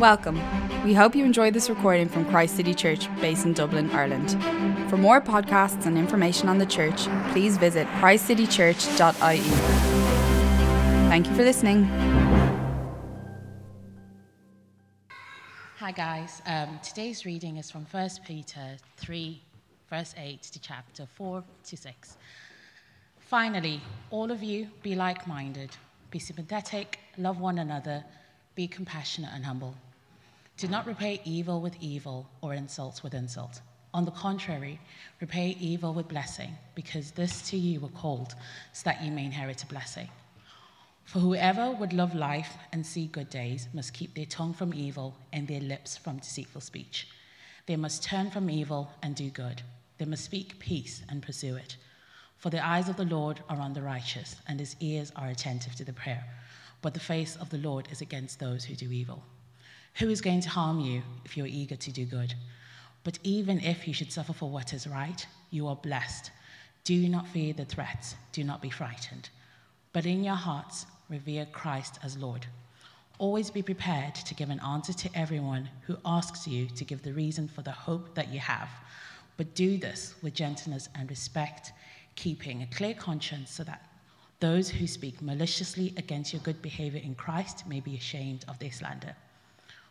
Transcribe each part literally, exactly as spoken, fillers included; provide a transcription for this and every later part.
Welcome. We hope you enjoyed this recording from Christ City Church, based in Dublin, Ireland. For more podcasts and information on the church, please visit christ city church dot I E. Thank you for listening. Hi guys, um, today's reading is from First Peter three, verse eight to chapter four to six. Finally, all of you be like-minded, be sympathetic, love one another, be compassionate and humble. Do not repay evil with evil or insults with insult. On the contrary, repay evil with blessing, because this to you were called, so that you may inherit a blessing. For whoever would love life and see good days must keep their tongue from evil and their lips from deceitful speech. They must turn from evil and do good. They must speak peace and pursue it. For the eyes of the Lord are on the righteous, and his ears are attentive to the prayer. But the face of the Lord is against those who do evil. Who is going to harm you if you are eager to do good? But even if you should suffer for what is right, you are blessed. Do not fear the threats. Do not be frightened. But in your hearts, revere Christ as Lord. Always be prepared to give an answer to everyone who asks you to give the reason for the hope that you have. But do this with gentleness and respect, keeping a clear conscience, so that those who speak maliciously against your good behavior in Christ may be ashamed of their slander.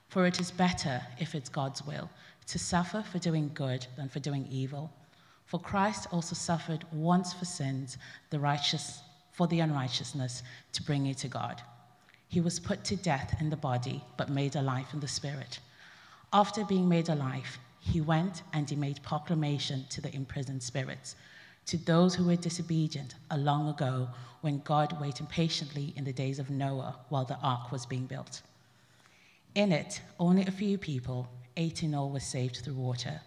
For it is better, if it's God's will, to suffer for doing good than for doing evil. For Christ also suffered once for sins, the righteous for the unrighteousness, to bring you to God. He was put to death in the body, but made alive in the spirit. After being made alive, he went and he made proclamation to the imprisoned spirits, to those who were disobedient a long ago, when God waited patiently in the days of Noah while the ark was being built. In it, only a few people, eight in all, were saved through water.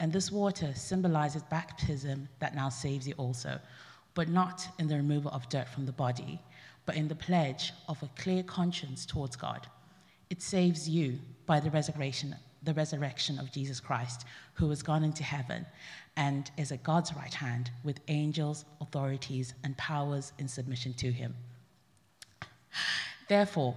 And this water symbolizes baptism that now saves you also, but not in the removal of dirt from the body, but in the pledge of a clear conscience towards God. It saves you by the resurrection, the resurrection of Jesus Christ, who has gone into heaven and is at God's right hand, with angels, authorities, and powers in submission to him. Therefore,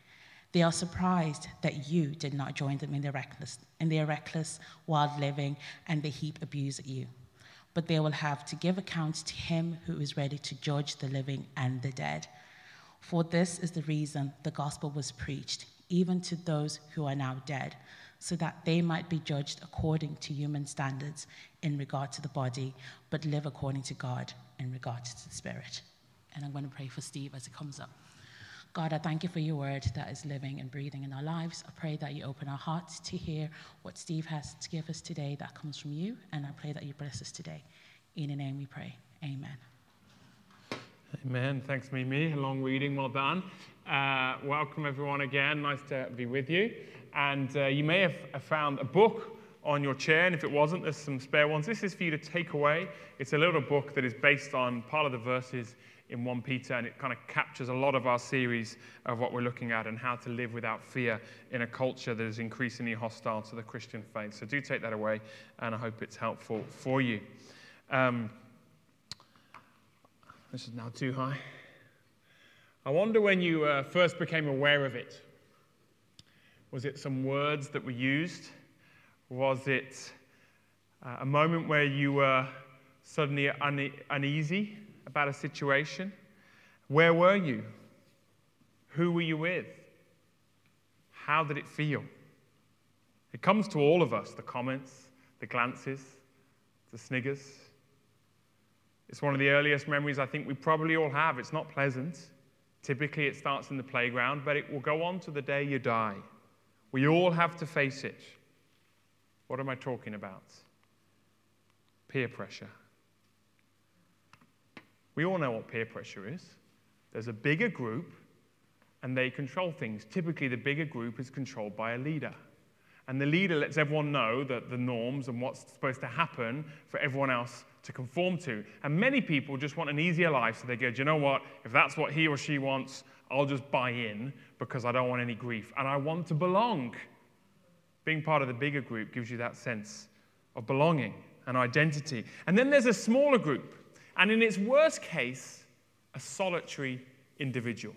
They are surprised that you did not join them in their reckless, in their reckless, wild living, and they heap abuse at you. But they will have to give account to him who is ready to judge the living and the dead. For this is the reason the gospel was preached, even to those who are now dead, so that they might be judged according to human standards in regard to the body, but live according to God in regard to the spirit. And I'm going to pray for Steve as it comes up. God, I thank you for your word that is living and breathing in our lives. I pray that you open our hearts to hear what Steve has to give us today that comes from you, and I pray that you bless us today. In your name we pray. Amen. Amen. Thanks, Mimi. A long reading. Well done. Uh, welcome, everyone, again. Nice to be with you. And uh, you may have found a book on your chair, and if it wasn't, there's some spare ones. This is for you to take away. It's a little book that is based on part of the verses in First Peter, and it kind of captures a lot of our series of what we're looking at and how to live without fear in a culture that is increasingly hostile to the Christian faith. So do take that away, and I hope it's helpful for you. Um, this is now too high. I wonder when you uh, first became aware of it. Was it some words that were used? Was it uh, a moment where you were suddenly une- uneasy? About a situation? Where were you? Who were you with? How did it feel? It comes to all of us, the comments, the glances, the sniggers. It's one of the earliest memories I think we probably all have. It's not pleasant. Typically it starts in the playground, but it will go on to the day you die. We all have to face it. What am I talking about? Peer pressure. We all know what peer pressure is. There's a bigger group, and they control things. Typically, the bigger group is controlled by a leader. And the leader lets everyone know that the norms and what's supposed to happen for everyone else to conform to. And many people just want an easier life, so they go, do you know what? If that's what he or she wants, I'll just buy in because I don't want any grief. And I want to belong. Being part of the bigger group gives you that sense of belonging and identity. And then there's a smaller group. And in its worst case, a solitary individual.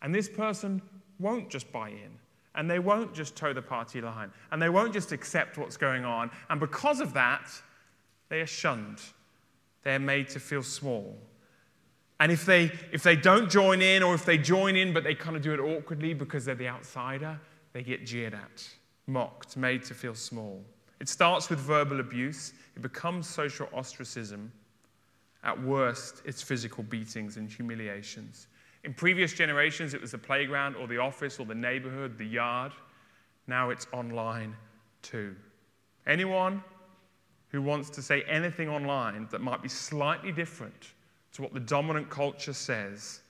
And this person won't just buy in. And they won't just toe the party line. And they won't just accept what's going on. And because of that, they are shunned. They're made to feel small. And if they if they don't join in, or if they join in but they kind of do it awkwardly because they're the outsider, they get jeered at, mocked, made to feel small. It starts with verbal abuse. It becomes social ostracism. At worst, it's physical beatings and humiliations. In previous generations, it was the playground or the office or the neighborhood, the yard. Now it's online too. Anyone who wants to say anything online that might be slightly different to what the dominant culture says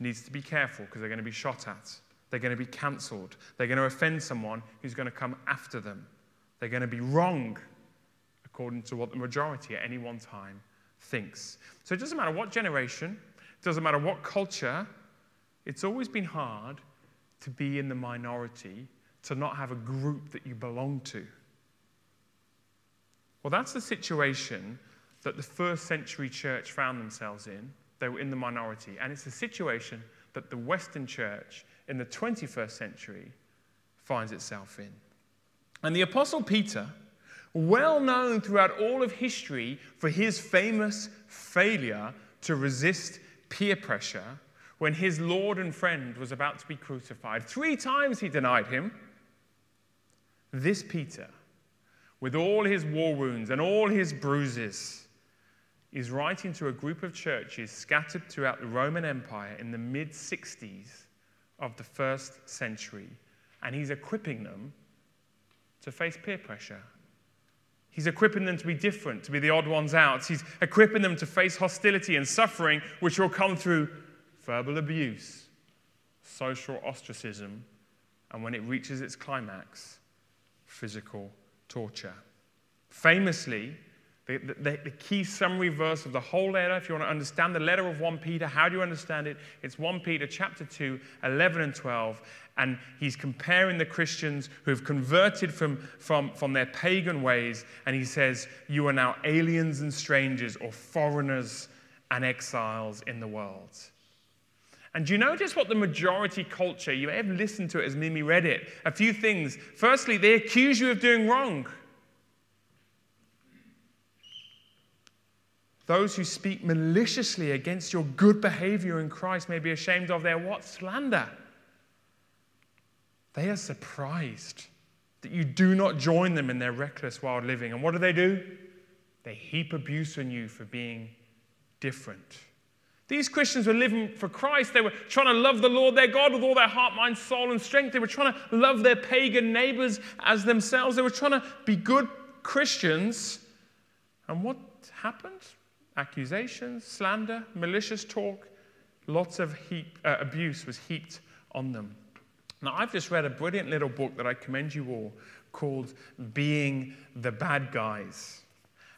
needs to be careful, because they're going to be shot at. They're going to be cancelled. They're going to offend someone who's going to come after them. They're going to be wrong according to what the majority at any one time thinks. So it doesn't matter what generation, it doesn't matter what culture, it's always been hard to be in the minority, to not have a group that you belong to. Well, that's the situation that the first century church found themselves in. They were in the minority. And it's a situation that the Western church in the twenty-first century finds itself in. And the Apostle Peter, well known throughout all of history for his famous failure to resist peer pressure when his Lord and friend was about to be crucified. Three times he denied him. This Peter, with all his war wounds and all his bruises, is writing to a group of churches scattered throughout the Roman Empire in the mid-sixties of the first century. And he's equipping them to face peer pressure. He's equipping them to be different, to be the odd ones out. He's equipping them to face hostility and suffering, which will come through verbal abuse, social ostracism, and when it reaches its climax, physical torture. Famously, the, the, the key summary verse of the whole letter, if you want to understand the letter of First Peter, how do you understand it? It's First Peter chapter two, eleven and twelve, and he's comparing the Christians who have converted from, from, from their pagan ways, and he says, you are now aliens and strangers, or foreigners and exiles in the world. And do you notice what the majority culture, you may have listened to it as Mimi read it, a few things. Firstly, they accuse you of doing wrong. Those who speak maliciously against your good behavior in Christ may be ashamed of their what? Slander. They are surprised that you do not join them in their reckless, wild living. And what do they do? They heap abuse on you for being different. These Christians were living for Christ. They were trying to love the Lord their God with all their heart, mind, soul, and strength. They were trying to love their pagan neighbors as themselves. They were trying to be good Christians. And what happened? Accusations, slander, malicious talk, lots of heap, uh, abuse was heaped on them. Now, I've just read a brilliant little book that I commend you all called Being the Bad Guys.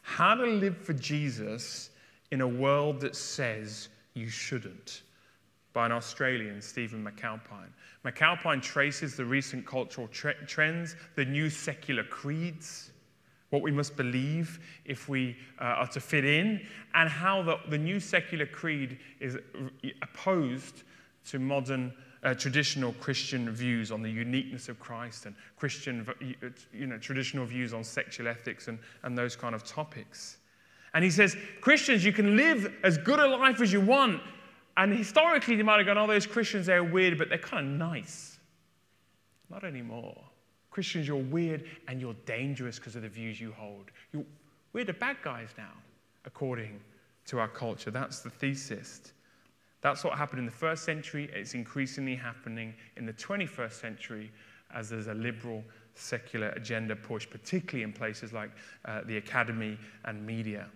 How to Live for Jesus in a World That Says You Shouldn't, by an Australian, Stephen McAlpine. McAlpine traces the recent cultural tre- trends, the new secular creeds, what we must believe if we uh, are to fit in, and how the, the new secular creed is opposed to modern uh, traditional Christian views on the uniqueness of Christ and Christian, you know, traditional views on sexual ethics and, and those kind of topics. And he says, Christians, you can live as good a life as you want. And historically, they might have gone, oh, those Christians, they're weird, but they're kind of nice. Not anymore. Christians, you're weird and you're dangerous because of the views you hold. You're, we're the bad guys now, according to our culture. That's the thesis. That's what happened in the first century. It's increasingly happening in the twenty-first century as there's a liberal secular agenda push, particularly in places like uh, the academy and media.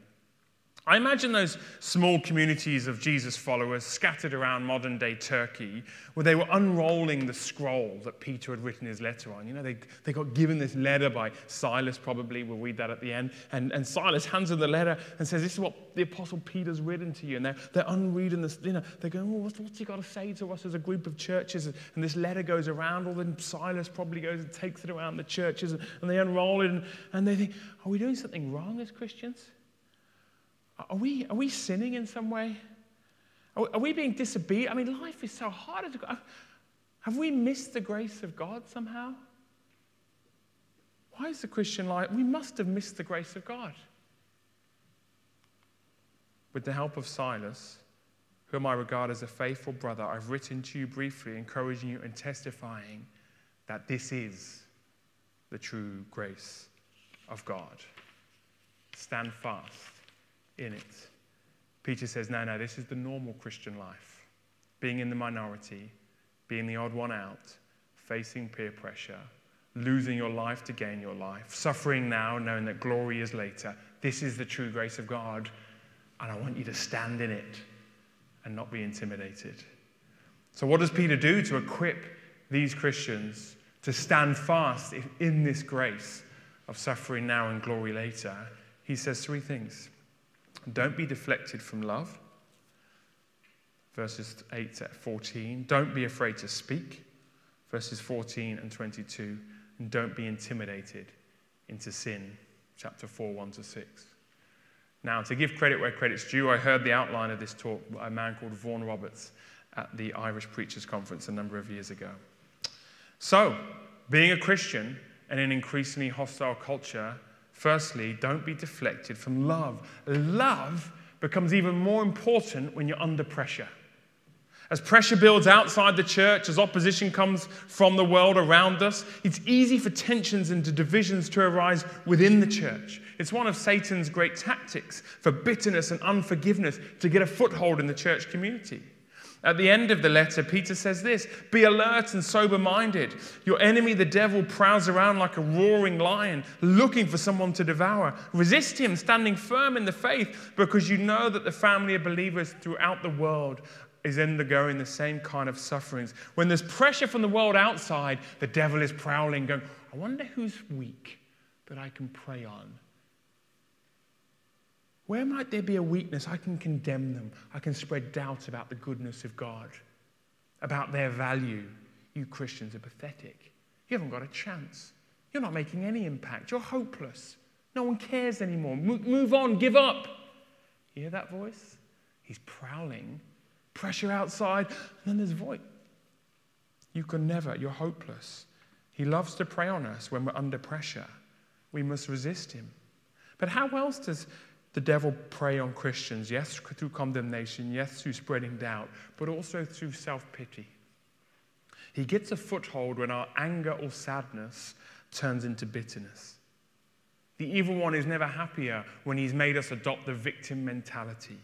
I imagine those small communities of Jesus followers scattered around modern-day Turkey, where they were unrolling the scroll that Peter had written his letter on. You know, they, they got given this letter by Silas, probably. We'll read that at the end. And, and Silas hands them the letter and says, this is what the Apostle Peter's written to you. And they're, they're unreading this. You know, they're going, oh, what's, what's he got to say to us as a group of churches? And this letter goes around. Well, then Silas probably goes and takes it around the churches. And, and they unroll it. And, and they think, are we doing something wrong as Christians? Are we are we sinning in some way? Are, are we being disobedient? I mean, life is so hard. Have we missed the grace of God somehow? Why is the Christian life? We must have missed the grace of God. With the help of Silas, whom I regard as a faithful brother, I've written to you briefly, encouraging you and testifying that this is the true grace of God. Stand fast in it. Peter says, no, no, this is the normal Christian life. Being in the minority, being the odd one out, facing peer pressure, losing your life to gain your life, suffering now, knowing that glory is later. This is the true grace of God, and I want you to stand in it and not be intimidated. So what does Peter do to equip these Christians to stand fast in this grace of suffering now and glory later? He says three things. Don't be deflected from love. Verses eight to fourteen. Don't be afraid to speak. Verses fourteen and twenty-two. And don't be intimidated into sin. Chapter four, one to six. Now, to give credit where credit's due, I heard the outline of this talk by a man called Vaughan Roberts at the Irish Preachers Conference a number of years ago. So, being a Christian in an increasingly hostile culture, firstly, don't be deflected from love. Love becomes even more important when you're under pressure. As pressure builds outside the church, as opposition comes from the world around us, it's easy for tensions and divisions to arise within the church. It's one of Satan's great tactics for bitterness and unforgiveness to get a foothold in the church community. At the end of the letter, Peter says this, be alert and sober-minded. Your enemy, the devil, prowls around like a roaring lion, looking for someone to devour. Resist him, standing firm in the faith, because you know that the family of believers throughout the world is undergoing the same kind of sufferings. When there's pressure from the world outside, the devil is prowling, going, I wonder who's weak that I can prey on. Where might there be a weakness? I can condemn them. I can spread doubt about the goodness of God, about their value. You Christians are pathetic. You haven't got a chance. You're not making any impact. You're hopeless. No one cares anymore. Mo- move on. Give up. You hear that voice? He's prowling. Pressure outside. And then there's void. You can never. You're hopeless. He loves to prey on us when we're under pressure. We must resist him. But how else does the devil prey on Christians, yes, through condemnation, yes, through spreading doubt, but also through self-pity. He gets a foothold when our anger or sadness turns into bitterness. The evil one is never happier when he's made us adopt the victim mentality,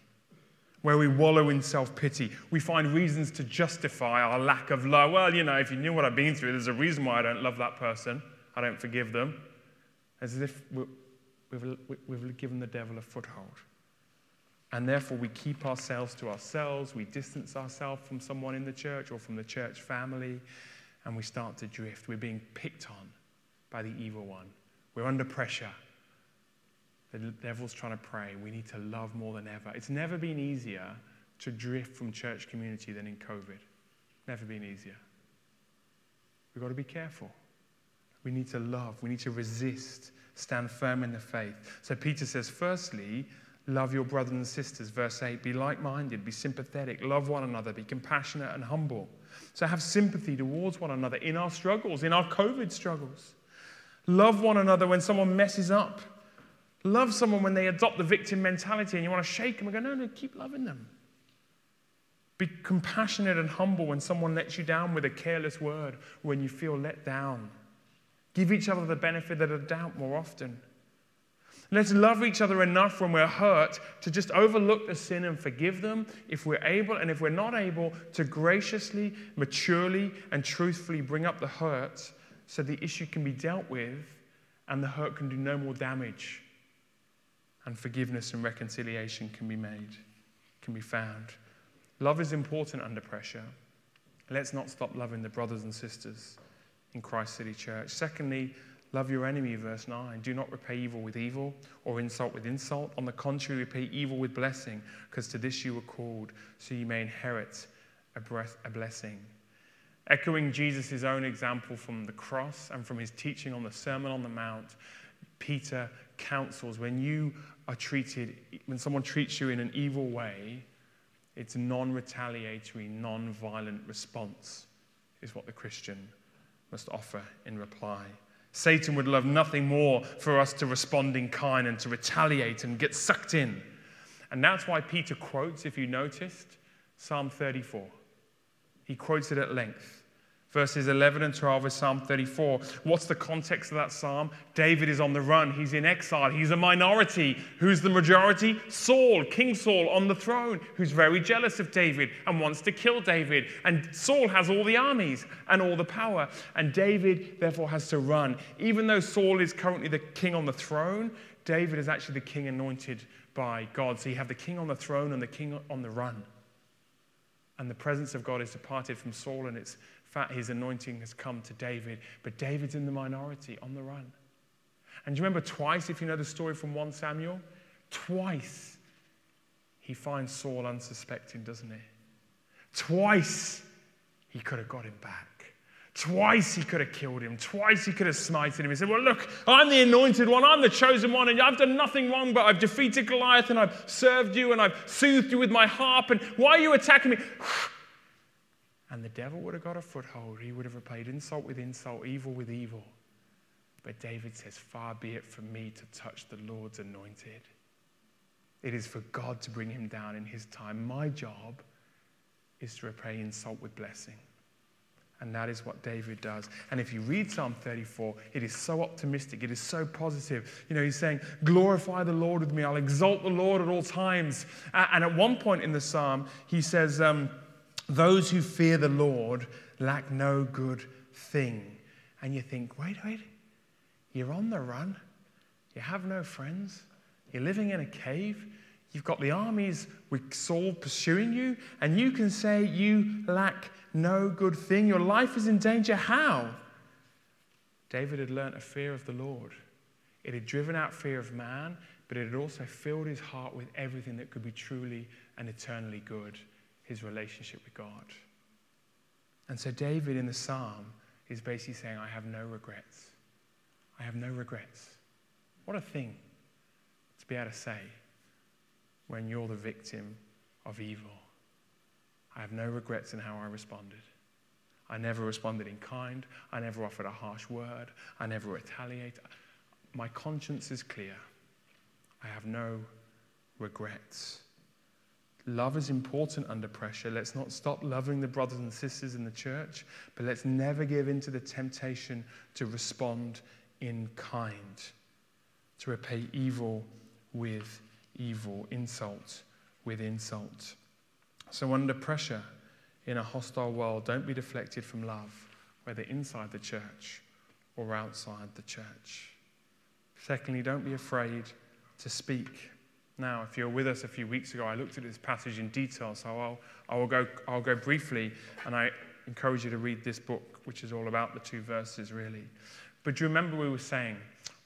where we wallow in self-pity. We find reasons to justify our lack of love. Well, you know, if you knew what I've been through, there's a reason why I don't love that person. I don't forgive them. As if we're We've, we've given the devil a foothold. And therefore, we keep ourselves to ourselves. We distance ourselves from someone in the church or from the church family. And we start to drift. We're being picked on by the evil one. We're under pressure. The devil's trying to pray. We need to love more than ever. It's never been easier to drift from church community than in COVID. Never been easier. We've got to be careful. We need to love. We need to resist. Stand firm in the faith. So Peter says, firstly, love your brothers and sisters. Verse eight, be like-minded, be sympathetic, love one another, be compassionate and humble. So have sympathy towards one another in our struggles, in our COVID struggles. Love one another when someone messes up. Love someone when they adopt the victim mentality and you want to shake them and go, no, no, keep loving them. Be compassionate and humble when someone lets you down with a careless word, when you feel let down. Give each other the benefit of the doubt more often. Let's love each other enough when we're hurt to just overlook the sin and forgive them if we're able, and if we're not able, to graciously, maturely, and truthfully bring up the hurt so the issue can be dealt with and the hurt can do no more damage. and forgiveness and reconciliation can be made, can be found. Love is important under pressure. Let's not stop loving the brothers and sisters in Christ City Church. Secondly, love your enemy, verse nine. Do not repay evil with evil or insult with insult. On the contrary, repay evil with blessing, because to this you were called, so you may inherit a, breath, a blessing. Echoing Jesus' own example from the cross and from his teaching on the Sermon on the Mount, Peter counsels, when you are treated, when someone treats you in an evil way, it's non-retaliatory, non-violent response is what the Christian must offer in reply. Satan would love nothing more for us to respond in kind and to retaliate and get sucked in. And that's why Peter quotes, if you noticed, Psalm thirty-four. He quotes it at length. Verses eleven and twelve of Psalm thirty-four. What's the context of that psalm? David is on the run. He's in exile. He's a minority. Who's the majority? Saul, King Saul on the throne, who's very jealous of David and wants to kill David. And Saul has all the armies and all the power. And David, therefore, has to run. Even though Saul is currently the king on the throne, David is actually the king anointed by God. So you have the king on the throne and the king on the run. And the presence of God is departed from Saul, and it's fact, his anointing has come to David. But David's in the minority, on the run. And do you remember twice, if you know the story from First Samuel? Twice he finds Saul unsuspecting, doesn't he? Twice he could have got him back. Twice he could have killed him. Twice he could have smited him. He said, well, look, I'm the anointed one. I'm the chosen one. And I've done nothing wrong, but I've defeated Goliath, and I've served you, and I've soothed you with my harp. And why are you attacking me? And the devil would have got a foothold. He would have repaid insult with insult, evil with evil. But David says, far be it from me to touch the Lord's anointed. It is for God to bring him down in his time. My job is to repay insult with blessing. And that is what David does. And if you read Psalm thirty-four, it is so optimistic. It is so positive. You know, he's saying, glorify the Lord with me. I'll exalt the Lord at all times. And at one point in the psalm, he says, um, those who fear the Lord lack no good thing. And you think, wait, wait, you're on the run. You have no friends. You're living in a cave. You've got the armies with Saul pursuing you, and you can say you lack no good thing. Your life is in danger. How? David had learnt a fear of the Lord. It had driven out fear of man, but it had also filled his heart with everything that could be truly and eternally good, his relationship with God. And so David in the psalm is basically saying, I have no regrets. I have no regrets. What a thing to be able to say when you're the victim of evil. I have no regrets in how I responded. I never responded in kind. I never offered a harsh word. I never retaliated. My conscience is clear. I have no regrets. Love is important under pressure. Let's not stop loving the brothers and sisters in the church, but let's never give in to the temptation to respond in kind, to repay evil with evil, insult with insult. So under pressure in a hostile world, don't be deflected from love, whether inside the church or outside the church. Secondly, don't be afraid to speak. Now, if you were with us a few weeks ago, I looked at this passage in detail, so I'll I will go I'll go briefly, and I encourage you to read this book, which is all about the two verses, really. But do you remember we were saying,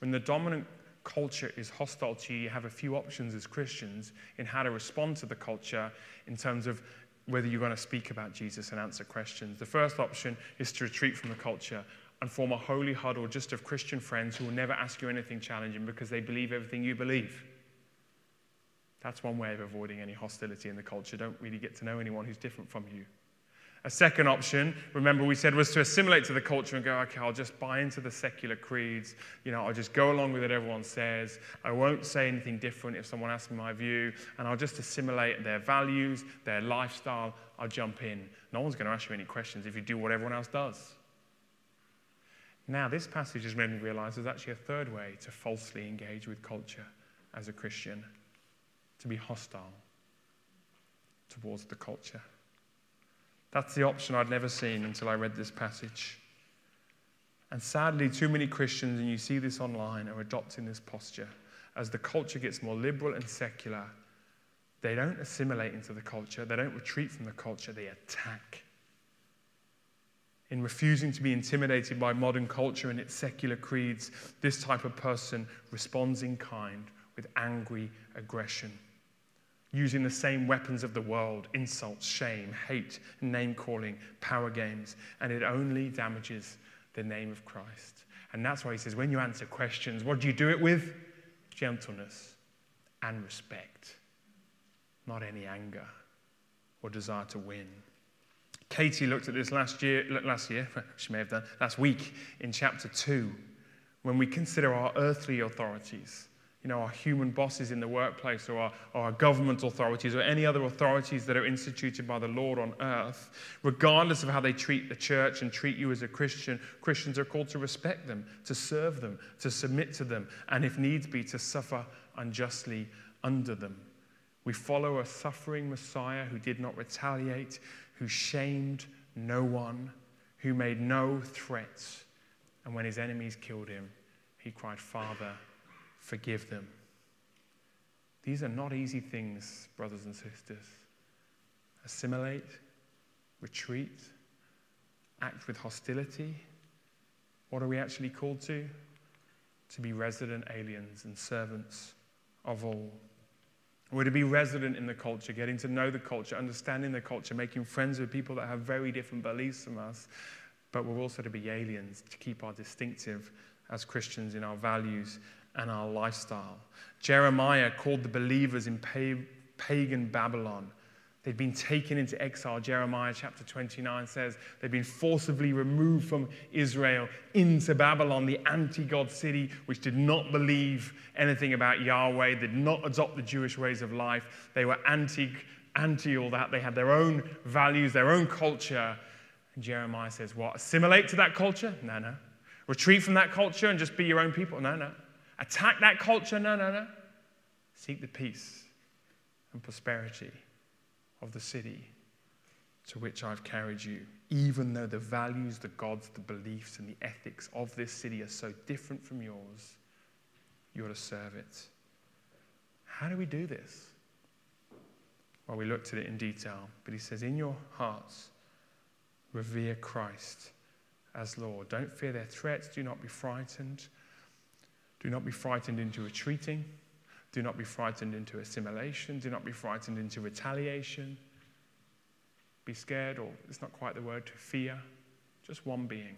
when the dominant culture is hostile to you, you have a few options as Christians in how to respond to the culture in terms of whether you're going to speak about Jesus and answer questions. The first option is to retreat from the culture and form a holy huddle just of Christian friends who will never ask you anything challenging because they believe everything you believe. That's one way of avoiding any hostility in the culture. Don't really get to know anyone who's different from you. A second option, remember we said, was to assimilate to the culture and go, okay, I'll just buy into the secular creeds. You know, I'll just go along with what everyone says. I won't say anything different if someone asks me my view. And I'll just assimilate their values, their lifestyle. I'll jump in. No one's going to ask you any questions if you do what everyone else does. Now, this passage has made me realize there's actually a third way to falsely engage with culture as a Christian, to be hostile towards the culture. That's the option I'd never seen until I read this passage. And sadly, too many Christians, and you see this online, are adopting this posture as the culture gets more liberal and secular, they don't assimilate into the culture. They don't retreat from the culture. They attack. In refusing to be intimidated by modern culture and its secular creeds, this type of person responds in kind with angry aggression, using the same weapons of the world: insults, shame, hate, name-calling, power games, and it only damages the name of Christ. And that's why he says, when you answer questions, what do you do it with? Gentleness and respect, not any anger or desire to win. Katie looked at this last year, last year, she may have done, last week in chapter two, when we consider our earthly authorities, you know, our human bosses in the workplace or our, or our government authorities or any other authorities that are instituted by the Lord on earth, regardless of how they treat the church and treat you as a Christian, Christians are called to respect them, to serve them, to submit to them, and if needs be, to suffer unjustly under them. We follow a suffering Messiah who did not retaliate, who shamed no one, who made no threats. And when his enemies killed him, he cried, "Father, forgive them." These are not easy things, brothers and sisters. Assimilate, retreat, act with hostility. What are we actually called to? To be resident aliens and servants of all. We're to be resident in the culture, getting to know the culture, understanding the culture, making friends with people that have very different beliefs from us, but we're also to be aliens, to keep our distinctive as Christians in our values and our lifestyle. Jeremiah called the believers in pa- pagan Babylon. They'd been taken into exile. Jeremiah chapter twenty-nine says they'd been forcibly removed from Israel into Babylon, the anti-God city, which did not believe anything about Yahweh, did not adopt the Jewish ways of life. They were anti, anti all that. They had their own values, their own culture. And Jeremiah says, what? Assimilate to that culture? No, no. Retreat from that culture and just be your own people? No, no. Attack that culture? No, no, no. Seek the peace and prosperity of the city to which I've carried you, even though the values, the gods, the beliefs, and the ethics of this city are so different from yours, you're to serve it. How do we do this? Well, we looked at it in detail, but he says, in your hearts, revere Christ as Lord. Don't fear their threats. Do not be frightened. Do not be frightened into retreating. Do not be frightened into assimilation. Do not be frightened into retaliation. Be scared, or it's not quite the word, to fear. Just one being,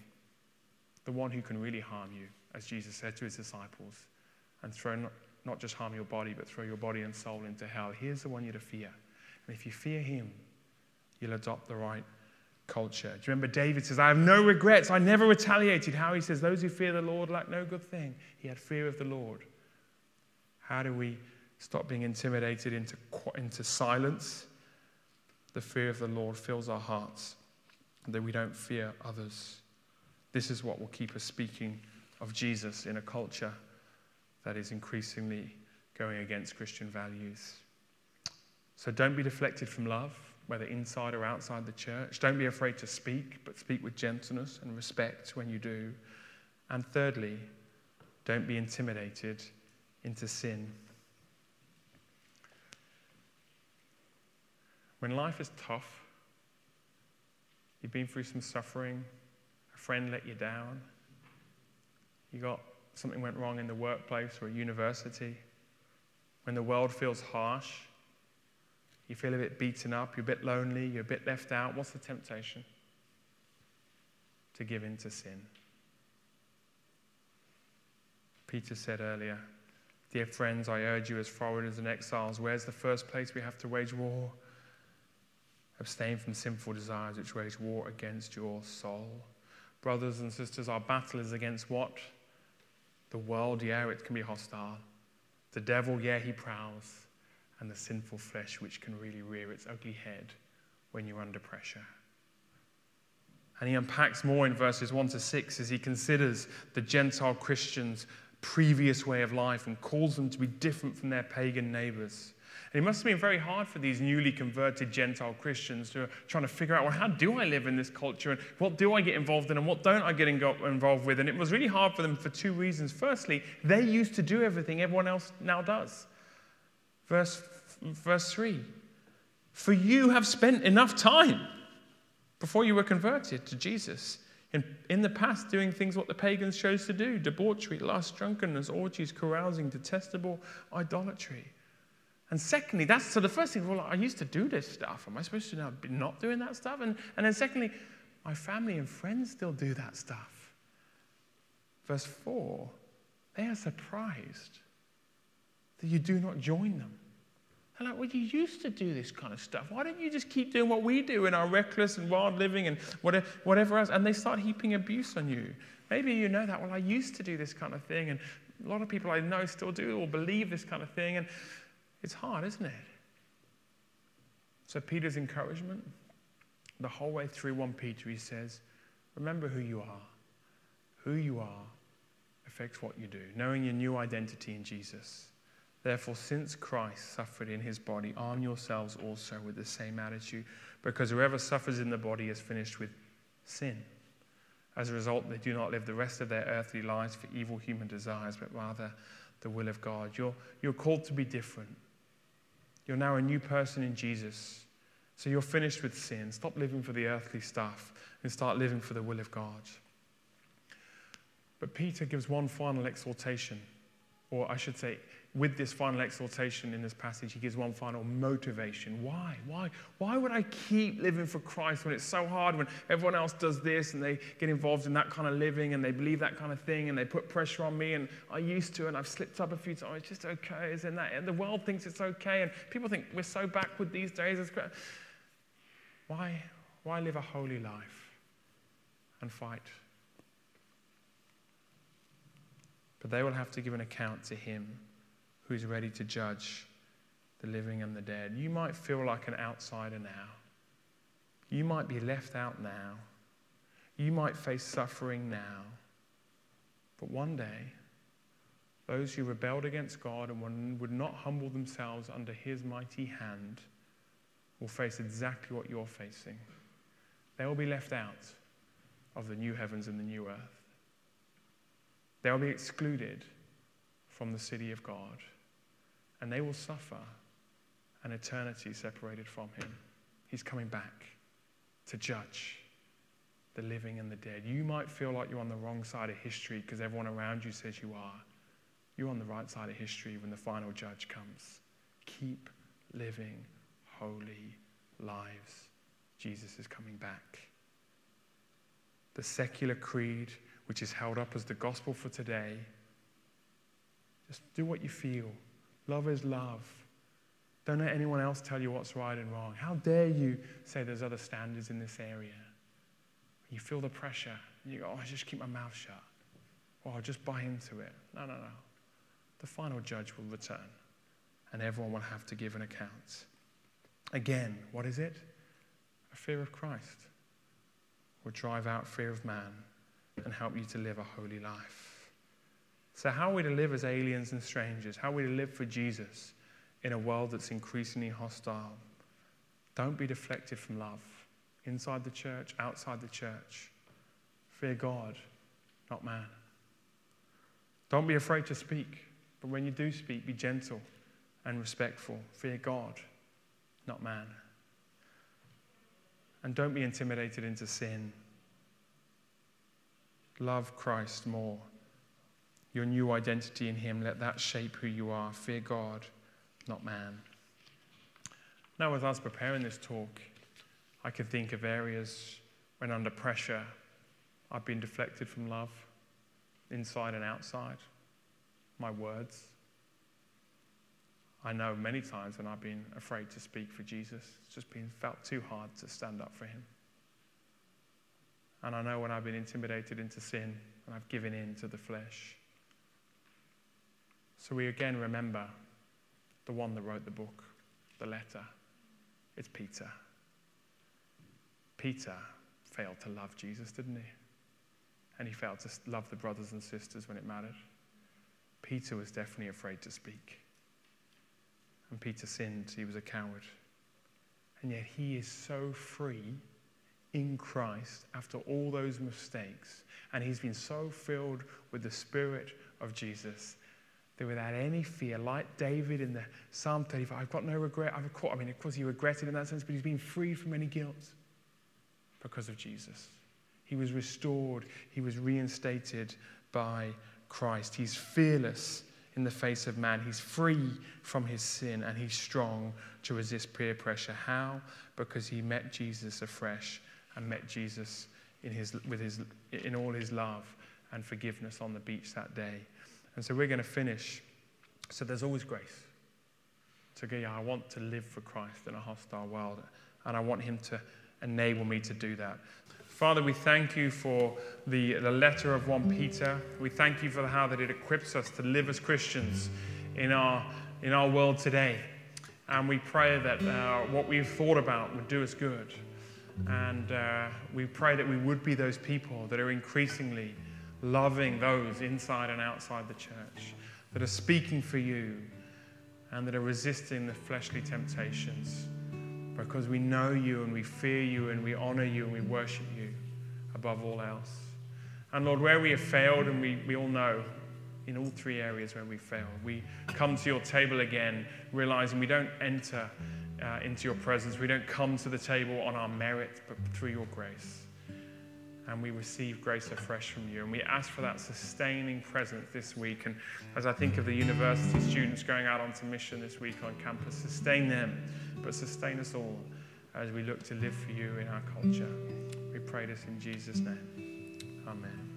the one who can really harm you, as Jesus said to his disciples, and throw not, not just harm your body, but throw your body and soul into hell. Here's the one you're to fear. And if you fear him, you'll adopt the right culture. Do you remember David says, I have no regrets. I never retaliated. How he says, those who fear the Lord lack no good thing. He had fear of the Lord. How do we stop being intimidated into, into silence? The fear of the Lord fills our hearts, that we don't fear others. This is what will keep us speaking of Jesus in a culture that is increasingly going against Christian values. So don't be deflected from love, whether inside or outside the church. Don't be afraid to speak, but speak with gentleness and respect when you do. And thirdly, don't be intimidated into sin. When life is tough, you've been through some suffering, a friend let you down, you got something went wrong in the workplace or at university, when the world feels harsh, you feel a bit beaten up, you're a bit lonely, you're a bit left out, what's the temptation? To give in to sin. Peter said earlier, dear friends, I urge you as foreigners and exiles, where's the first place we have to wage war? Abstain from sinful desires which wage war against your soul. Brothers and sisters, our battle is against what? The world, yeah, it can be hostile. The devil, yeah, he prowls. And the sinful flesh, which can really rear its ugly head when you're under pressure. And he unpacks more in verses one to six as he considers the Gentile Christians' previous way of life and calls them to be different from their pagan neighbors. And it must have been very hard for these newly converted Gentile Christians who are trying to figure out, well, how do I live in this culture? And what do I get involved in? And what don't I get involved with? And it was really hard for them for two reasons. Firstly, they used to do everything everyone else now does. Verse, verse three, for you have spent enough time before you were converted to Jesus in, in the past doing things what the pagans chose to do, debauchery, lust, drunkenness, orgies, carousing, detestable idolatry. And secondly, that's so the first thing, well, I used to do this stuff. Am I supposed to now be not doing that stuff? And, and then secondly, my family and friends still do that stuff. Verse four, they are surprised that you do not join them. They're like, well, you used to do this kind of stuff. Why don't you just keep doing what we do in our reckless and wild living and whatever, whatever else? And they start heaping abuse on you. Maybe you know that, well, I used to do this kind of thing, and a lot of people I know still do or believe this kind of thing. And it's hard, isn't it? So Peter's encouragement, the whole way through First Peter, he says, remember who you are. Who you are affects what you do, knowing your new identity in Jesus. Therefore, since Christ suffered in his body, arm yourselves also with the same attitude, because whoever suffers in the body is finished with sin. As a result, they do not live the rest of their earthly lives for evil human desires, but rather the will of God. You're, you're called to be different. You're now a new person in Jesus. So you're finished with sin. Stop living for the earthly stuff and start living for the will of God. But Peter gives one final exhortation, or I should say, with this final exhortation in this passage, he gives one final motivation. Why? Why? Why would I keep living for Christ when it's so hard, when everyone else does this and they get involved in that kind of living and they believe that kind of thing and they put pressure on me and I used to and I've slipped up a few times. Oh, it's just okay, isn't that? And the world thinks it's okay and people think we're so backward these days. It's great. Why? Why live a holy life and fight? But they will have to give an account to him who is ready to judge the living and the dead. You might feel like an outsider now. You might be left out now. You might face suffering now. But one day, those who rebelled against God and would not humble themselves under his mighty hand will face exactly what you're facing. They will be left out of the new heavens and the new earth. They will be excluded from the city of God. And they will suffer an eternity separated from him. He's coming back to judge the living and the dead. You might feel like you're on the wrong side of history because everyone around you says you are. You're on the right side of history when the final judge comes. Keep living holy lives. Jesus is coming back. The secular creed, which is held up as the gospel for today, just do what you feel. Love is love. Don't let anyone else tell you what's right and wrong. How dare you say there's other standards in this area? You feel the pressure. You go, oh, I just keep my mouth shut. Or I'll just buy into it. No, no, no. The final judge will return, and everyone will have to give an account. Again, what is it? A fear of Christ will drive out fear of man and help you to live a holy life. So how are we to live as aliens and strangers? How are we to live for Jesus in a world that's increasingly hostile? Don't be deflected from love, inside the church, outside the church. Fear God, not man. Don't be afraid to speak, but when you do speak, be gentle and respectful. Fear God, not man. And don't be intimidated into sin. Love Christ more. Your new identity in him, let that shape who you are. Fear God, not man. Now, as I was preparing this talk, I could think of areas when under pressure I've been deflected from love, inside and outside, my words. I know many times when I've been afraid to speak for Jesus, it's just been felt too hard to stand up for him. And I know when I've been intimidated into sin and I've given in to the flesh. So we again remember the one that wrote the book, the letter. It's Peter. Peter failed to love Jesus, didn't he? And he failed to love the brothers and sisters when it mattered. Peter was definitely afraid to speak. When Peter sinned, he was a coward. And yet he is so free in Christ after all those mistakes. And he's been so filled with the Spirit of Jesus that without any fear, like David in the Psalm thirty-five, I've got no regret. I've I mean, of course, he regretted in that sense, but he's been freed from any guilt because of Jesus. He was restored. He was reinstated by Christ. He's fearless in the face of man. He's free from his sin, and he's strong to resist peer pressure. How? Because he met Jesus afresh and met Jesus in his with his in all his love and forgiveness on the beach that day. And so we're going to finish. So there's always grace. So yeah, I want to live for Christ in a hostile world, and I want him to enable me to do that. Father, we thank you for the, the letter of First Peter. We thank you for how that it equips us to live as Christians in our in our world today. And we pray that uh, what we've thought about would do us good. And uh, we pray that we would be those people that are increasingly loving those inside and outside the church, that are speaking for you and that are resisting the fleshly temptations, because we know you and we fear you and we honor you and we worship you above all else. And Lord, where we have failed, and we, we all know in all three areas where we failed, we come to your table again, realizing we don't enter uh, into your presence. We don't come to the table on our merit, but through your grace. And we receive grace afresh from you. And we ask for that sustaining presence this week. And as I think of the university students going out onto mission this week on campus, sustain them, but sustain us all as we look to live for you in our culture. We pray this in Jesus' name. Amen.